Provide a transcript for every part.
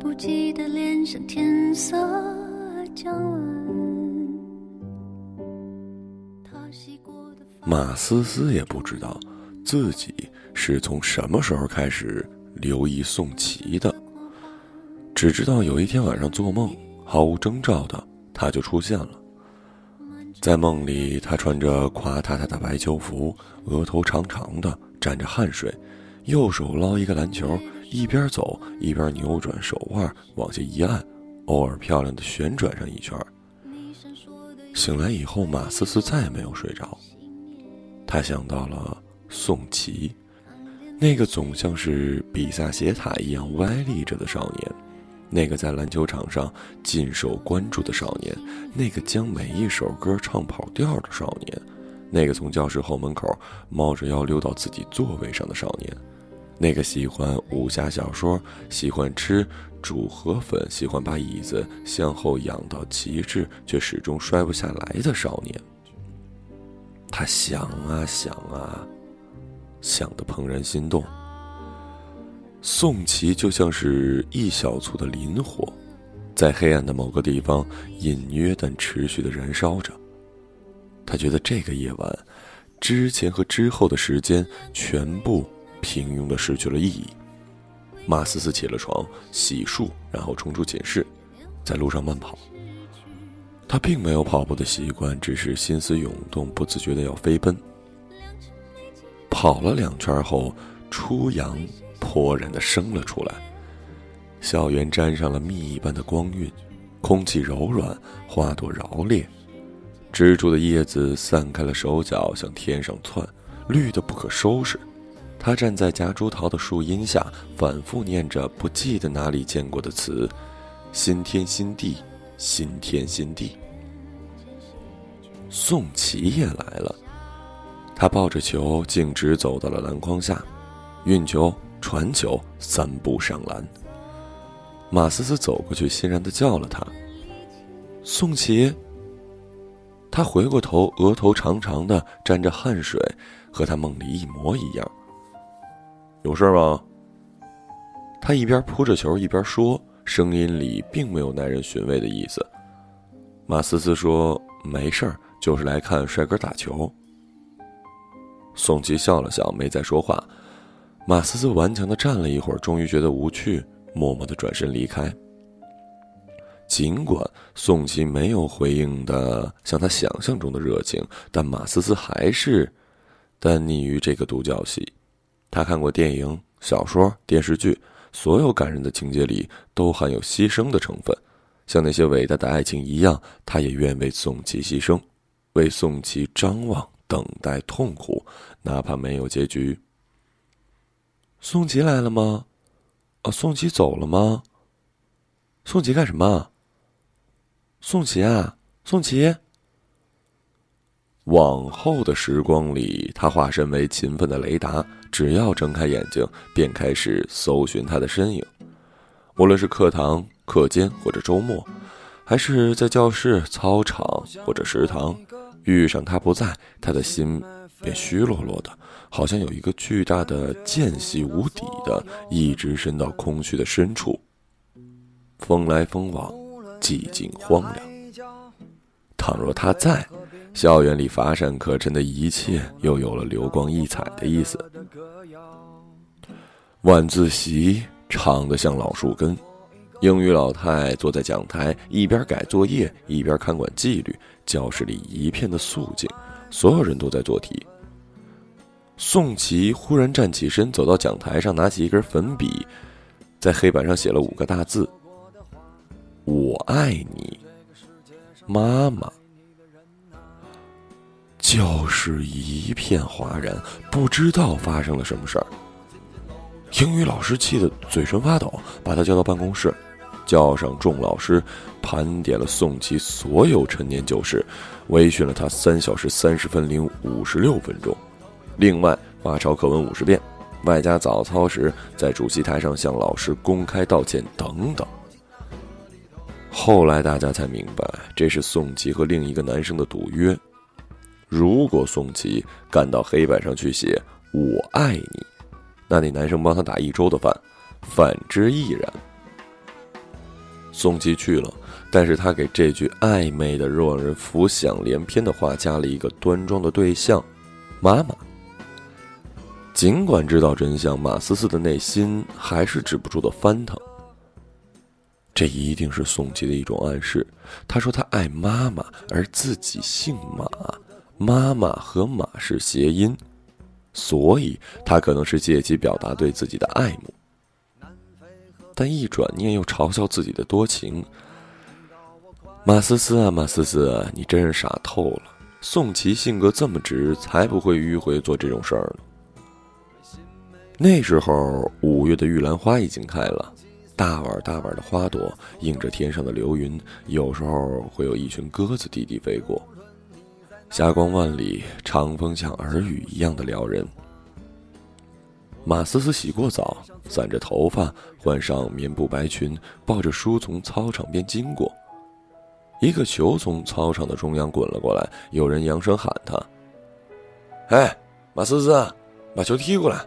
不羁的脸上天色将晚。马思思也不知道自己是从什么时候开始留意宋琦的，只知道有一天晚上做梦，毫无征兆的他就出现了。在梦里，他穿着垮塌塌的白球服，额头长长的，沾着汗水，右手捞一个篮球，一边走一边扭转手腕往下一按，偶尔漂亮的旋转上一圈。醒来以后，马思思再也没有睡着，他想到了宋琦，那个总像是比萨斜塔一样歪立着的少年，那个在篮球场上尽受关注的少年，那个将每一首歌唱跑调的少年，那个从教室后门口猫着腰溜到自己座位上的少年，那个喜欢武侠小说，喜欢吃煮河粉，喜欢把椅子向后仰到极致却始终摔不下来的少年。他想啊想啊，想得怦然心动。宋琦就像是一小簇的磷火，在黑暗的某个地方隐约但持续的燃烧着。他觉得这个夜晚，之前和之后的时间全部平庸的失去了意义。马思思起了床，洗漱，然后冲出寝室，在路上慢跑。他并没有跑步的习惯，只是心思涌动，不自觉的要飞奔。跑了2圈后，初阳豁然地升了出来，校园沾上了蜜一般的光晕，空气柔软，花朵饶烈，蜘蛛的叶子散开了手脚向天上窜，绿得不可收拾。他站在夹竹桃的树荫下，反复念着不记得哪里见过的词，新天新地，新天新地。宋琦也来了，他抱着球径直走到了篮筐下，运球传球，3步上篮。马思思走过去，欣然地叫了他：“宋琦。”他回过头，额头长长的，沾着汗水，和他梦里一模一样。有事吗？他一边扑着球一边说，声音里并没有耐人寻味的意思。马思思说：“没事儿，就是来看帅哥打球。”宋琦笑了笑，没再说话。马思思顽强地站了一会儿，终于觉得无趣，默默地转身离开。尽管宋琦没有回应的像他想象中的热情，但马思思还是耽溺于这个独角戏。他看过电影、小说、电视剧，所有感人的情节里都含有牺牲的成分，像那些伟大的爱情一样，他也愿为宋琦牺牲，为宋琦张望、等待、痛苦，哪怕没有结局。宋琦来了吗？啊，宋琦走了吗？宋琦干什么？宋琦啊，宋琦。往后的时光里，他化身为勤奋的雷达，只要睁开眼睛便开始搜寻他的身影。无论是课堂、课间或者周末，还是在教室、操场或者食堂，遇上他不在，他的心便虚落落的，好像有一个巨大的间隙无底的一直伸到空虚的深处。风来风往，寂静荒凉。倘若他在，校园里乏善可陈的一切又有了流光溢彩的意思。晚自习长得像老树根，英语老太坐在讲台，一边改作业一边看管纪律，教室里一片的肃静，所有人都在做题。宋琦忽然站起身，走到讲台上，拿起一根粉笔，在黑板上写了5个大字：“我爱你，妈妈。”教室一片哗然，不知道发生了什么事儿。英语老师气得嘴唇发抖，把他叫到办公室。叫上众老师，盘点了宋琦所有陈年旧事，围训了他3小时30分零56分钟，另外罚抄课文50遍，外加早操时在主席台上向老师公开道歉等等。后来大家才明白，这是宋琦和另一个男生的赌约。如果宋琦敢到黑板上去写“我爱你”，那男生帮他打1周的饭，反之亦然。宋祁去了，但是他给这句暧昧的让人浮想联翩的话加了一个端庄的对象，妈妈。尽管知道真相，马思思的内心还是止不住的翻腾。这一定是宋祁的一种暗示，他说他爱妈妈，而自己姓马，妈妈和马是谐音，所以他可能是借机表达对自己的爱慕。但一转念又嘲笑自己的多情。马思思啊马思思啊，你真是傻透了，宋祁性格这么直，才不会迂回做这种事儿呢。那时候5月的玉兰花已经开了，大碗大碗的花朵映着天上的流云，有时候会有一群鸽子低低飞过，霞光万里，长风像耳语一样的撩人。马思思洗过澡，散着头发，换上棉布白裙，抱着书从操场边经过。一个球从操场的中央滚了过来，有人扬声喊他：“哎，马思思，把球踢过来。”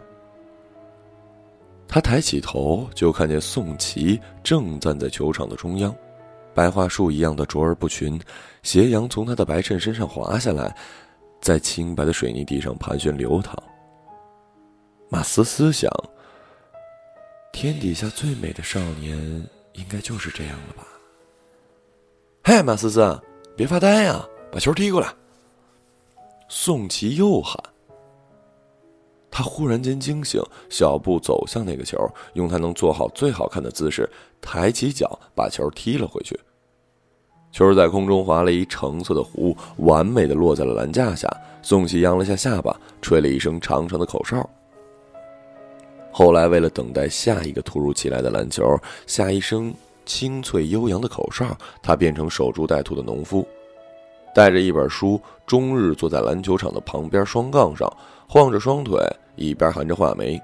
他抬起头，就看见宋祁正站在球场的中央，白桦树一样的卓而不群，斜阳从他的白衬身上滑下来，在清白的水泥地上盘旋流淌。马思思想，天底下最美的少年应该就是这样了吧。嘿，马思思，别发呆啊，把球踢过来。宋祁又喊。他忽然间惊醒，小步走向那个球，用他能做好最好看的姿势，抬起脚把球踢了回去。球在空中划了一橙色的弧，完美的落在了篮架下。宋祁扬了下下巴，吹了一声长长的口哨。后来为了等待下一个突如其来的篮球，下一声清脆悠扬的口哨，他变成守株待兔的农夫，带着一本书，终日坐在篮球场的旁边双杠上，晃着双腿，一边含着话梅。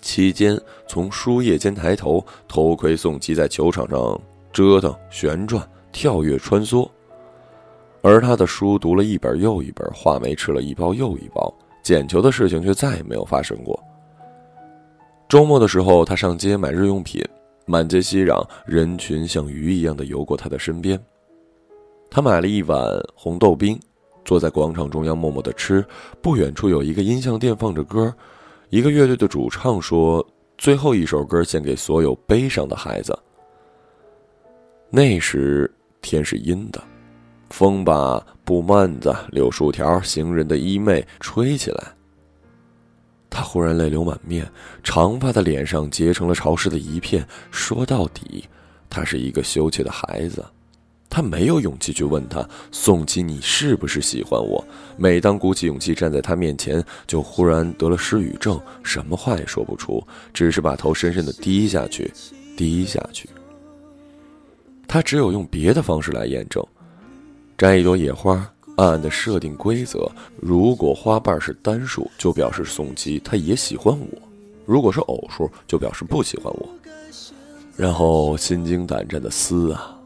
期间从书页间抬头，头盔宋祁在球场上折腾旋转跳跃穿梭，而他的书读了一本又一本，话梅吃了一包又一包，捡球的事情却再也没有发生过。周末的时候，他上街买日用品，满街熙攘，人群像鱼一样的游过他的身边。他买了一碗红豆冰，坐在广场中央默默地吃。不远处有一个音像店放着歌，一个乐队的主唱说，最后一首歌献给所有悲伤的孩子。那时天是阴的，风把布幔子、柳树条、行人的衣袂吹起来。他忽然泪流满面，长发的脸上结成了潮湿的一片。说到底，他是一个羞怯的孩子，他没有勇气去问他：“宋祁，你是不是喜欢我？”每当鼓起勇气站在他面前，就忽然得了失语症，什么话也说不出，只是把头深深地低下去，低下去。他只有用别的方式来验证：摘一朵野花，暗暗地设定规则，如果花瓣是单数，就表示宋祁他也喜欢我；如果是偶数，就表示不喜欢我。然后心惊胆战的撕啊，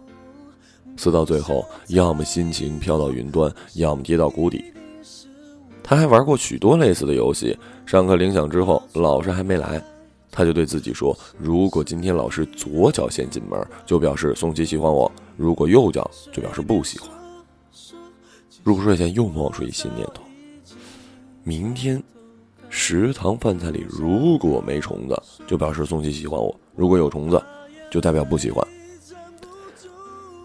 撕到最后，要么心情飘到云端，要么跌到谷底。他还玩过许多类似的游戏。上课铃响之后，老师还没来，他就对自己说：如果今天老师左脚先进门，就表示宋祁喜欢我；如果右脚，就表示不喜欢。入睡前又冒出一新念头，明天食堂饭菜里如果没虫子，就表示宋祁喜欢我；如果有虫子，就代表不喜欢。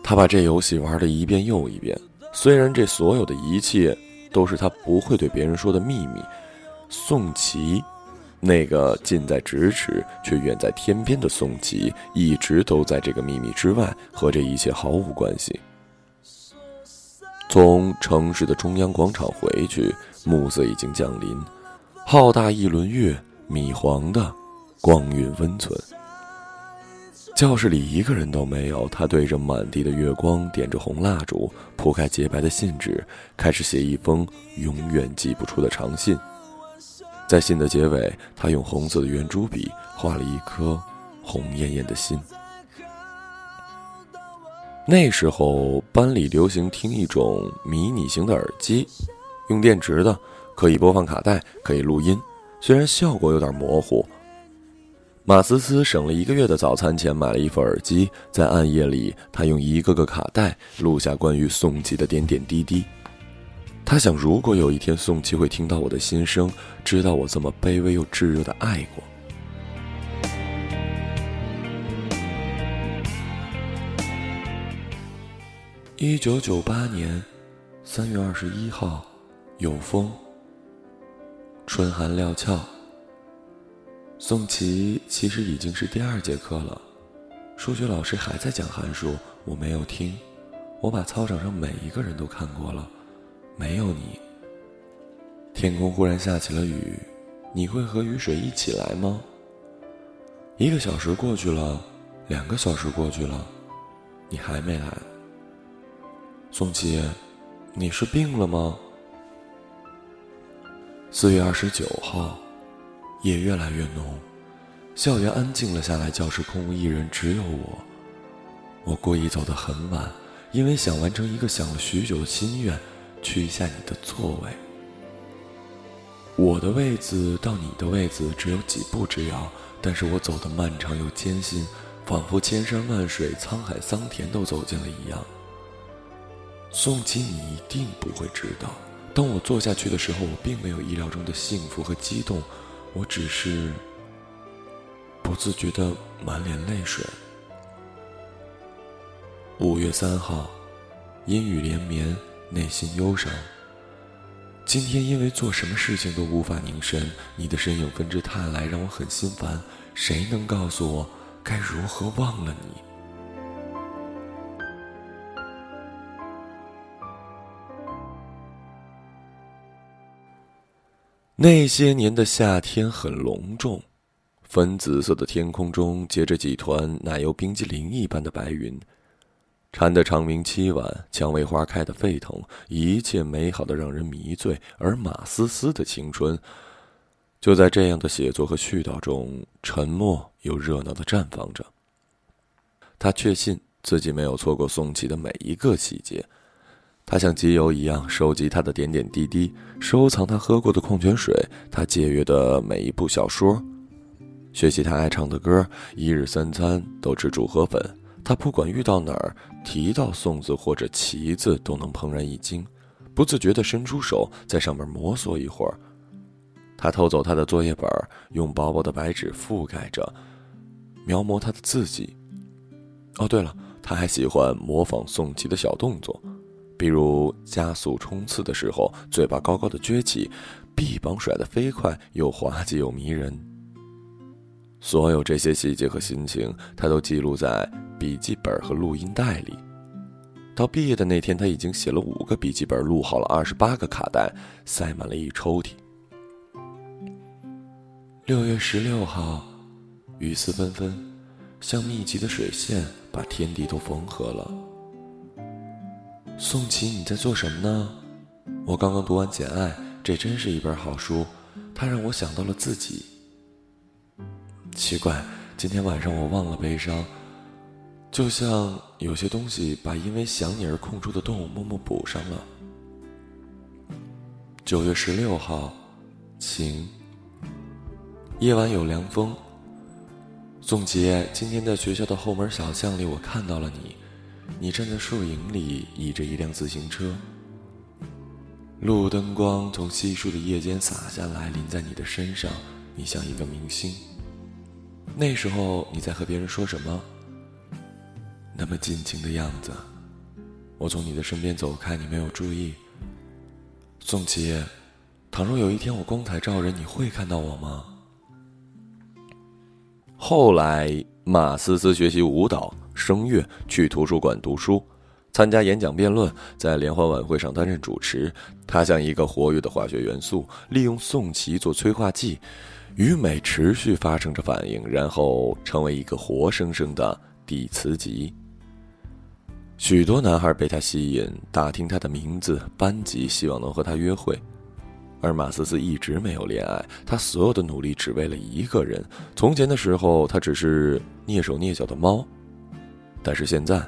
他把这游戏玩了一遍又一遍，虽然这所有的一切都是他不会对别人说的秘密。宋祁，那个近在咫尺却远在天边的宋祁，一直都在这个秘密之外，和这一切毫无关系。从城市的中央广场回去，暮色已经降临，浩大一轮月，米黄的光晕温存。教室里一个人都没有，他对着满地的月光点着红蜡烛，铺开洁白的信纸，开始写一封永远寄不出的长信。在信的结尾，他用红色的圆珠笔画了一颗红艳艳的心。那时候班里流行听一种迷你型的耳机，用电池的，可以播放卡带，可以录音，虽然效果有点模糊。马思思省了1个月的早餐钱买了一副耳机，在暗夜里，她用一个个卡带录下关于宋琦的点点滴滴。她想，如果有一天宋琦会听到我的心声，知道我这么卑微又炙热的爱过。1998年3月21号，有风，春寒料峭。宋琦其实已经是第2节课了，数学老师还在讲函数，我没有听，我把操场上每一个人都看过了，没有你。天空忽然下起了雨，你会和雨水一起来吗？1个小时过去了，2个小时过去了，你还没来。宋琦，你是病了吗？4月29号，夜越来越浓，校园安静了下来，教室空无一人，只有我。我故意走得很晚，因为想完成一个想了许久的心愿，去一下你的座位。我的位子到你的位子只有几步之遥，但是我走得漫长又艰辛，仿佛千山万水、沧海桑田都走进了一样。宋琦，你一定不会知道，当我坐下去的时候，我并没有意料中的幸福和激动，我只是不自觉的满脸泪水。5月3号，阴雨连绵，内心忧伤。今天因为做什么事情都无法凝神，你的身影纷至沓来，让我很心烦。谁能告诉我该如何忘了你？那些年的夏天很隆重，粉紫色的天空中结着几团奶油冰激凌一般的白云，蝉的长鸣凄婉，蔷薇花开得沸腾，一切美好的让人迷醉。而马思思的青春就在这样的写作和絮叨中沉默又热闹地绽放着。她确信自己没有错过宋琦的每一个细节，他像集邮一样收集他的点点滴滴，收藏他喝过的矿泉水，他借阅的每一部小说，学习他爱唱的歌，1日3餐都吃煮河粉。他不管遇到哪儿，提到宋字或者琦字都能怦然一惊，不自觉地伸出手在上面摩挲一会儿。他偷走他的作业本，用薄薄的白纸覆盖着，描摹他的字迹。哦，对了，他还喜欢模仿宋琦的小动作，比如加速冲刺的时候，嘴巴高高的撅起，臂膀甩得飞快，又滑稽又迷人。所有这些细节和心情，他都记录在笔记本和录音带里。到毕业的那天，他已经写了5个笔记本，录好了28个卡带，塞满了一抽屉。6月16号，雨丝纷纷，像密集的水线，把天地都缝合了。宋琦，你在做什么呢？我刚刚读完《简爱》，这真是一本好书，它让我想到了自己。奇怪，今天晚上我忘了悲伤，就像有些东西把因为想你而空出的洞默默补上了。9月16号，晴。夜晚有凉风。宋琦，今天在学校的后门小巷里，我看到了你。你站在树影里，倚着一辆自行车，路灯光从稀疏的夜间洒下来，淋在你的身上，你像一个明星。那时候你在和别人说什么？那么尽情的样子，我从你的身边走开，你没有注意。宋琦，倘若有一天我光彩照人，你会看到我吗？后来马思思学习舞蹈、声乐，去图书馆读书，参加演讲辩论，在联欢晚会上担任主持。他像一个活跃的化学元素，利用宋琦做催化剂，与美持续发生着反应，然后成为一个活生生的底磁极。许多男孩被他吸引，打听他的名字、班级，希望能和他约会。而马思思一直没有恋爱，她所有的努力只为了一个人。从前的时候，她只是蹑手蹑脚的猫，但是现在，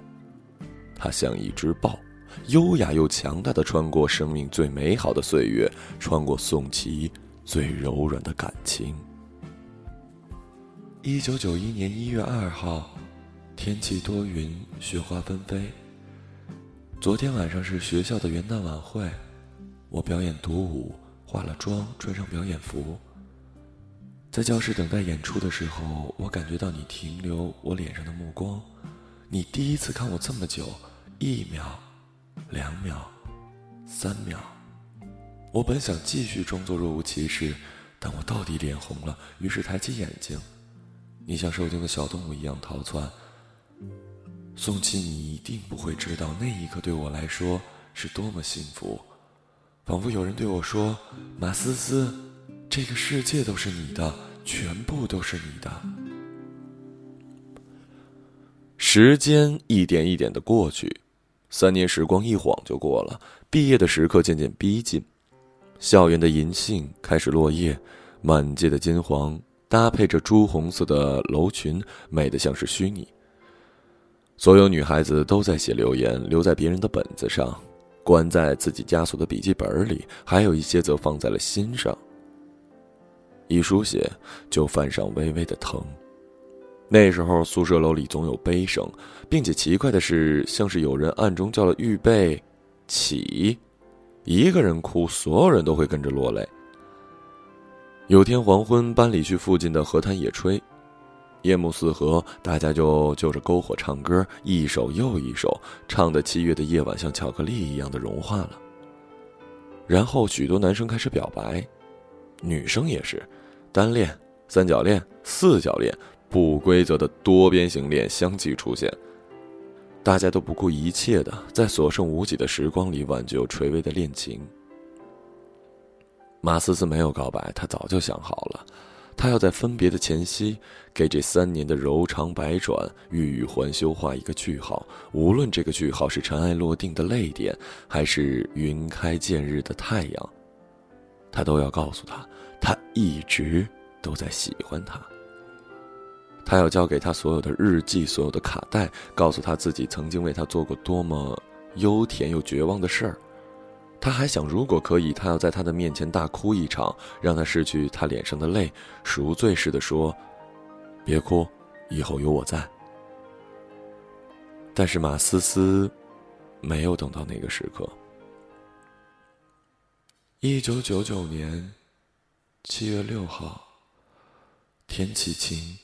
他像一只豹，优雅又强大的穿过生命最美好的岁月，穿过宋琦最柔软的感情。1991年1月2号，天气多云，雪花纷飞。昨天晚上是学校的元旦晚会，我表演独舞，化了妆，穿上表演服。在教室等待演出的时候，我感觉到你停留我脸上的目光。你第一次看我这么久，1秒、2秒、3秒。我本想继续装作若无其事，但我到底脸红了，于是抬起眼睛。你像受惊的小动物一样逃窜。宋琦，你一定不会知道那一刻对我来说是多么幸福，仿佛有人对我说：“马思思，这个世界都是你的，全部都是你的。”时间一点一点的过去，3年时光一晃就过了。毕业的时刻渐渐逼近，校园的银杏开始落叶，满街的金黄。搭配着朱红色的楼裙，美得像是虚拟。所有女孩子都在写留言，留在别人的本子上，关在自己家族的笔记本里，还有一些则放在了心上。一书写就泛上微微的疼。那时候宿舍楼里总有悲声，并且奇怪的是，像是有人暗中叫了预备起，一个人哭，所有人都会跟着落泪。有天黄昏，班里去附近的河滩野炊，夜幕四合，大家就着篝火唱歌，一首又一首，唱的7月的夜晚像巧克力一样的融化了。然后许多男生开始表白，女生也是，单恋、三角恋、四角恋，不规则的多边形恋相继出现。大家都不顾一切的在所剩无几的时光里挽救垂危的恋情。马思思没有告白，她早就想好了，她要在分别的前夕，给这3年的柔肠百转、欲语还休画一个句号。无论这个句号是尘埃落定的泪点，还是云开见日的太阳，她都要告诉他，她一直都在喜欢他。她要交给他所有的日记、所有的卡带，告诉他自己曾经为他做过多么优甜又绝望的事儿。他还想，如果可以，他要在他的面前大哭一场，让他拭去他脸上的泪，赎罪似的说：“别哭，以后有我在。”但是马思思没有等到那个时刻。1999年7月6号，天气晴。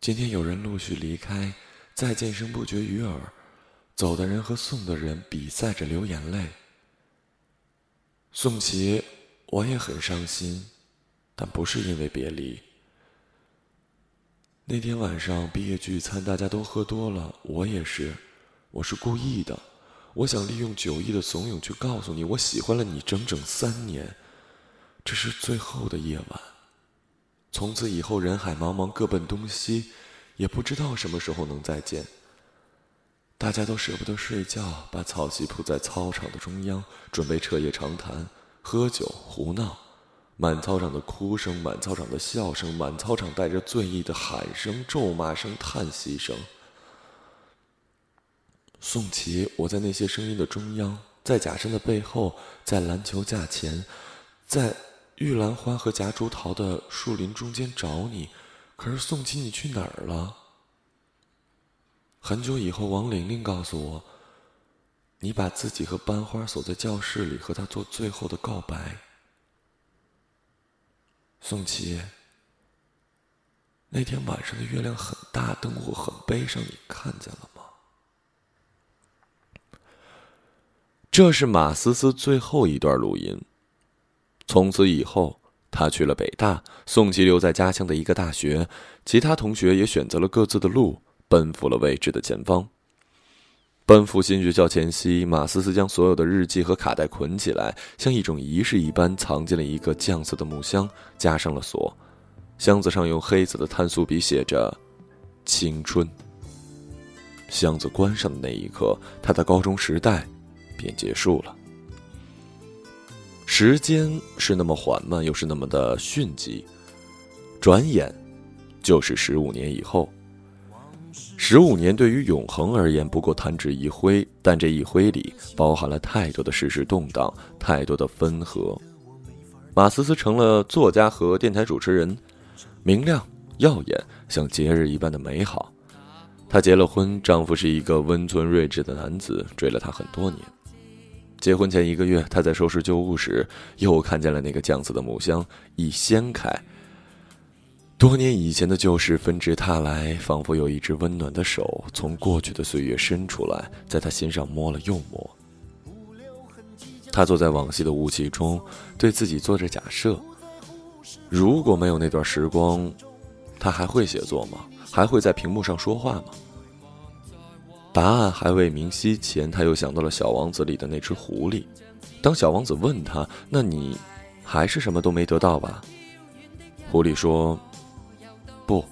今天有人陆续离开，再见声不绝于耳。走的人和送的人比赛着流眼泪。宋琦，我也很伤心，但不是因为别离。那天晚上毕业聚餐，大家都喝多了，我也是。我是故意的，我想利用酒意的怂恿去告诉你，我喜欢了你整整3年，这是最后的夜晚。从此以后，人海茫茫，各奔东西，也不知道什么时候能再见。大家都舍不得睡觉，把草席铺在操场的中央，准备彻夜长谈、喝酒、胡闹。满操场的哭声，满操场的笑声，满操场带着醉意的喊声、咒骂声、叹息声。宋琦，我在那些声音的中央，在假山的背后，在篮球架前，在玉兰花和夹竹桃的树林中间找你。可是宋琦，你去哪儿了？很久以后，王玲玲告诉我，你把自己和班花锁在教室里，和她做最后的告白。宋琦，那天晚上的月亮很大，灯火很悲伤，你看见了吗？这是马思思最后一段录音。从此以后，她去了北大，宋琦留在家乡的一个大学，其他同学也选择了各自的路，奔赴了未知的前方。奔赴新学校前夕，马思思将所有的日记和卡带捆起来，像一种仪式一般藏进了一个酱色的木箱，加上了锁。箱子上用黑色的碳素笔写着“青春”。箱子关上的那一刻，他的高中时代便结束了。时间是那么缓慢，又是那么的迅疾，转眼就是15年以后。15年对于永恒而言不过弹指一挥，但这一挥里包含了太多的世事动荡，太多的分合。马思思成了作家和电台主持人，明亮耀眼，像节日一般的美好。她结了婚，丈夫是一个温存睿智的男子，追了她很多年。结婚前1个月，她在收拾旧物时，又看见了那个酱紫的木箱，一掀开，多年以前的旧事纷至沓来，仿佛有一只温暖的手从过去的岁月伸出来，在她心上摸了又摸。她坐在往昔的雾气中，对自己做着假设：如果没有那段时光，她还会写作吗？还会在屏幕上说话吗？答案还未明晰前，她又想到了《小王子》里的那只狐狸。当小王子问她：“那你还是什么都没得到吧？”狐狸说：“不，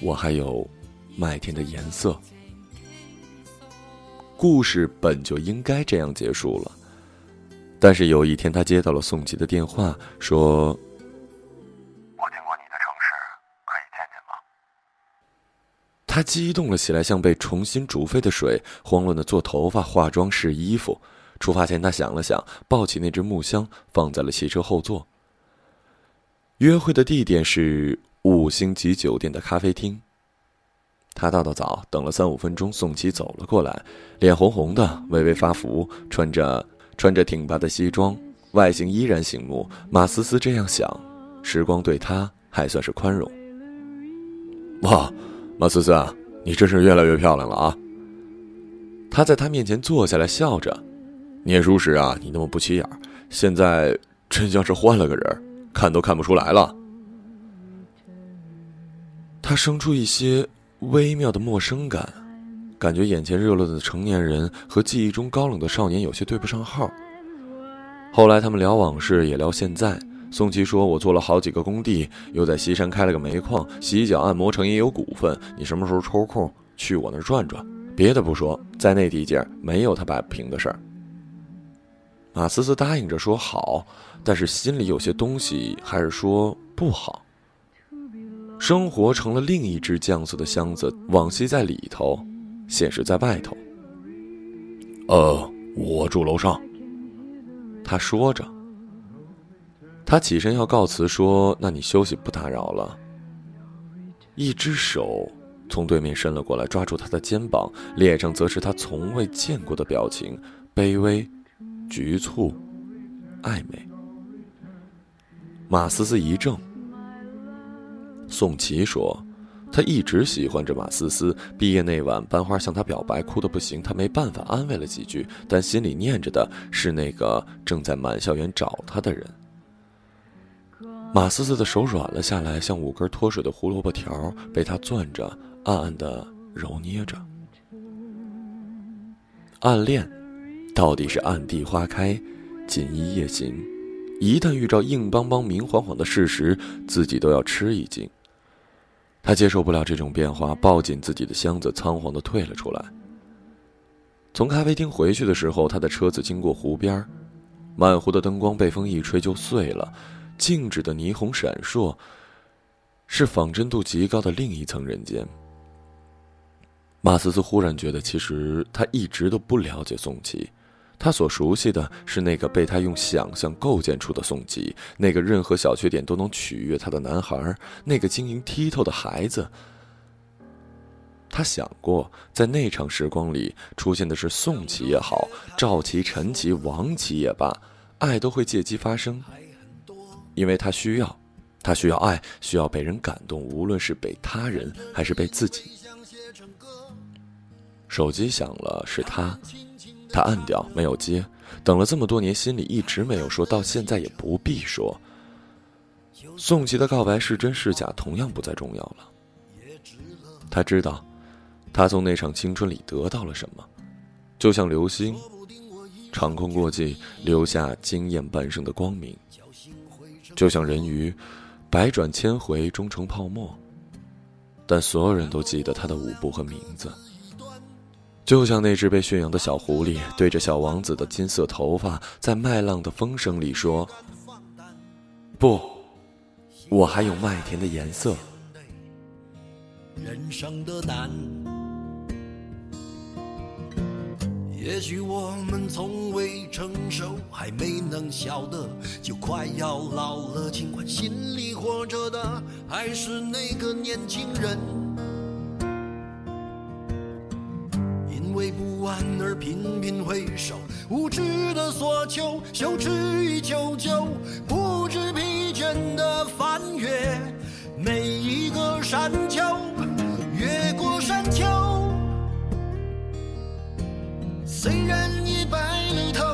我还有麦田的颜色。”故事本就应该这样结束了。但是有一天，她接到了宋琦的电话，说：“我经过你的城市，可以见见吗？”她激动了起来，像被重新煮沸的水，慌乱地做头发、化妆、试衣服。出发前，她想了想，抱起那只木箱，放在了汽车后座。约会的地点是5星级酒店的咖啡厅。她到的早，等了3-5分钟，宋琦走了过来，脸红红的，微微发福，穿着挺拔的西装，外形依然醒目。马思思这样想，时光对她还算是宽容。哇，马思思啊，你真是越来越漂亮了啊！她在他面前坐下来笑着，念书时啊，你那么不起眼，现在真像是换了个人，看都看不出来了。她生出一些微妙的陌生感，感觉眼前热络的成年人和记忆中高冷的少年有些对不上号。后来他们聊往事，也聊现在。宋琦说：“我做了好几个工地，又在西山开了个煤矿，洗脚按摩城也有股份。你什么时候抽空去我那儿转转？别的不说，在那地界没有他摆不平的事儿。”马思思答应着说好，但是心里有些东西还是说不好。生活成了另一只酱色的箱子，往昔在里头，现实在外头。我住楼上。他说着，他起身要告辞，说：“那你休息，不打扰了。”一只手从对面伸了过来，抓住他的肩膀，脸上则是他从未见过的表情，卑微、局促、暧昧。马思思一怔。宋琦说：“他一直喜欢着马思思，毕业那晚班花向他表白，哭得不行，他没办法，安慰了几句，但心里念着的是那个正在满校园找他的人。”马思思的手软了下来，像5根脱水的胡萝卜条，被他攥着，暗暗地揉捏着。暗恋到底是暗地花开，锦衣夜行，一旦遇着硬邦邦明晃晃的事实，自己都要吃一惊。他接受不了这种变化，抱紧自己的箱子，仓皇地退了出来。从咖啡厅回去的时候，他的车子经过湖边，满湖的灯光被风一吹就碎了，静止的霓虹闪烁，是仿真度极高的另一层人间。马思思忽然觉得，其实他一直都不了解宋琦，他所熟悉的是那个被他用想象构建出的宋琦，那个任何小缺点都能取悦他的男孩，那个晶莹剔透的孩子。他想过，在那场时光里出现的是宋琦也好，赵琦、陈琦、王琦也罢，爱都会借机发生，因为他需要爱，需要被人感动，无论是被他人还是被自己。手机响了，是他按掉，没有接。等了这么多年，心里一直没有说，到现在也不必说。宋琦的告白是真是假，同样不再重要了。他知道，他从那场青春里得到了什么，就像流星，长空过际，留下惊艳半生的光明；就像人鱼，百转千回，终成泡沫。但所有人都记得他的舞步和名字。就像那只被驯养的小狐狸，对着小王子的金色头发，在麦浪的风声里说：“不，我还有麦田的颜色。”人生的难，也许我们从未成熟，还没能晓得，就快要老了。尽管心里活着的还是那个年轻人，因为不安而频频回首，无知的所求，羞耻与求救，不知疲倦地翻越每一个山丘，越过山丘。虽然已白了头，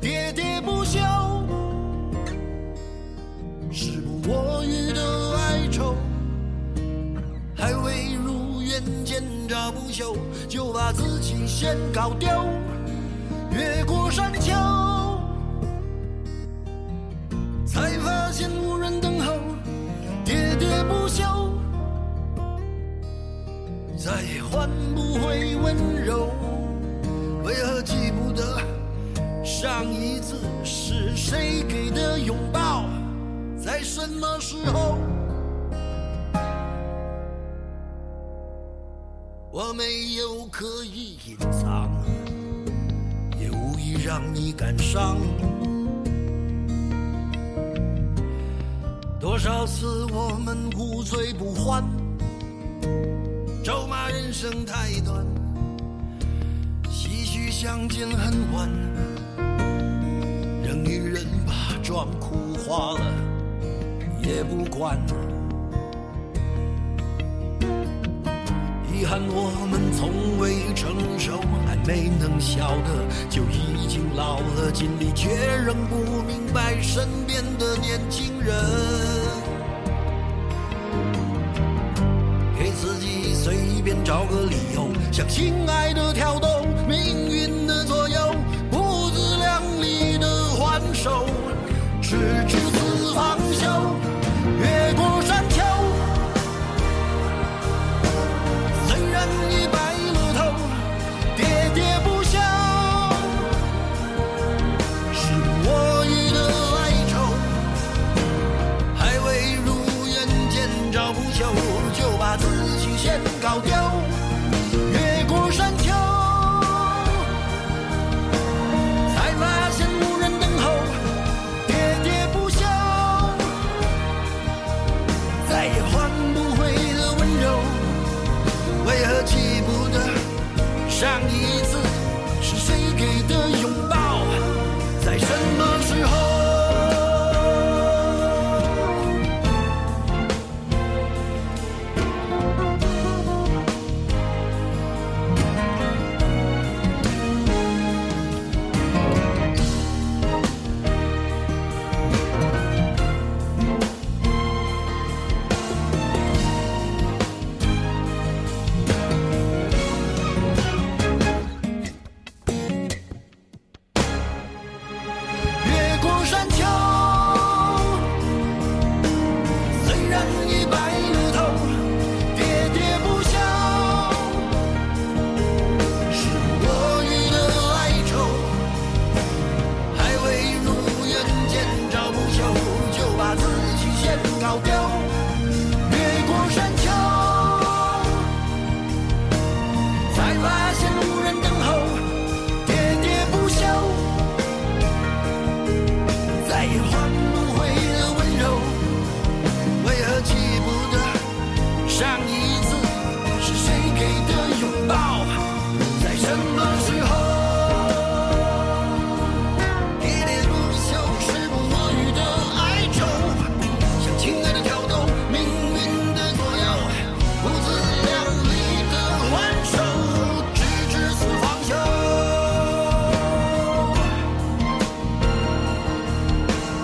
喋喋不休，时不我予的哀愁，还未如愿见着不朽，就把自己先搞丢，越过山丘，才发现无人等候，喋喋不休，再也换不回温柔。为何记不得上一次是谁给的拥抱，在什么时候？我没有刻意隐藏，也无意让你感伤，多少次我们无醉不欢，咒骂人生太短，唏嘘相见恨晚，人与人把妆哭花了也不管。遗憾我们从未成熟，还没能晓得，就已经老了。尽力却仍不明白身边的年轻人，给自己随便找个理由，向心爱的挑逗，命运的左右，不自量力的还手，直至死方休，越过山丘。虽然已白了头，喋喋不休，时不我予的哀愁，还未如愿见着不朽，就把自己先搞丢，上一次是谁给的拥抱，在什么时候？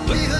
为何？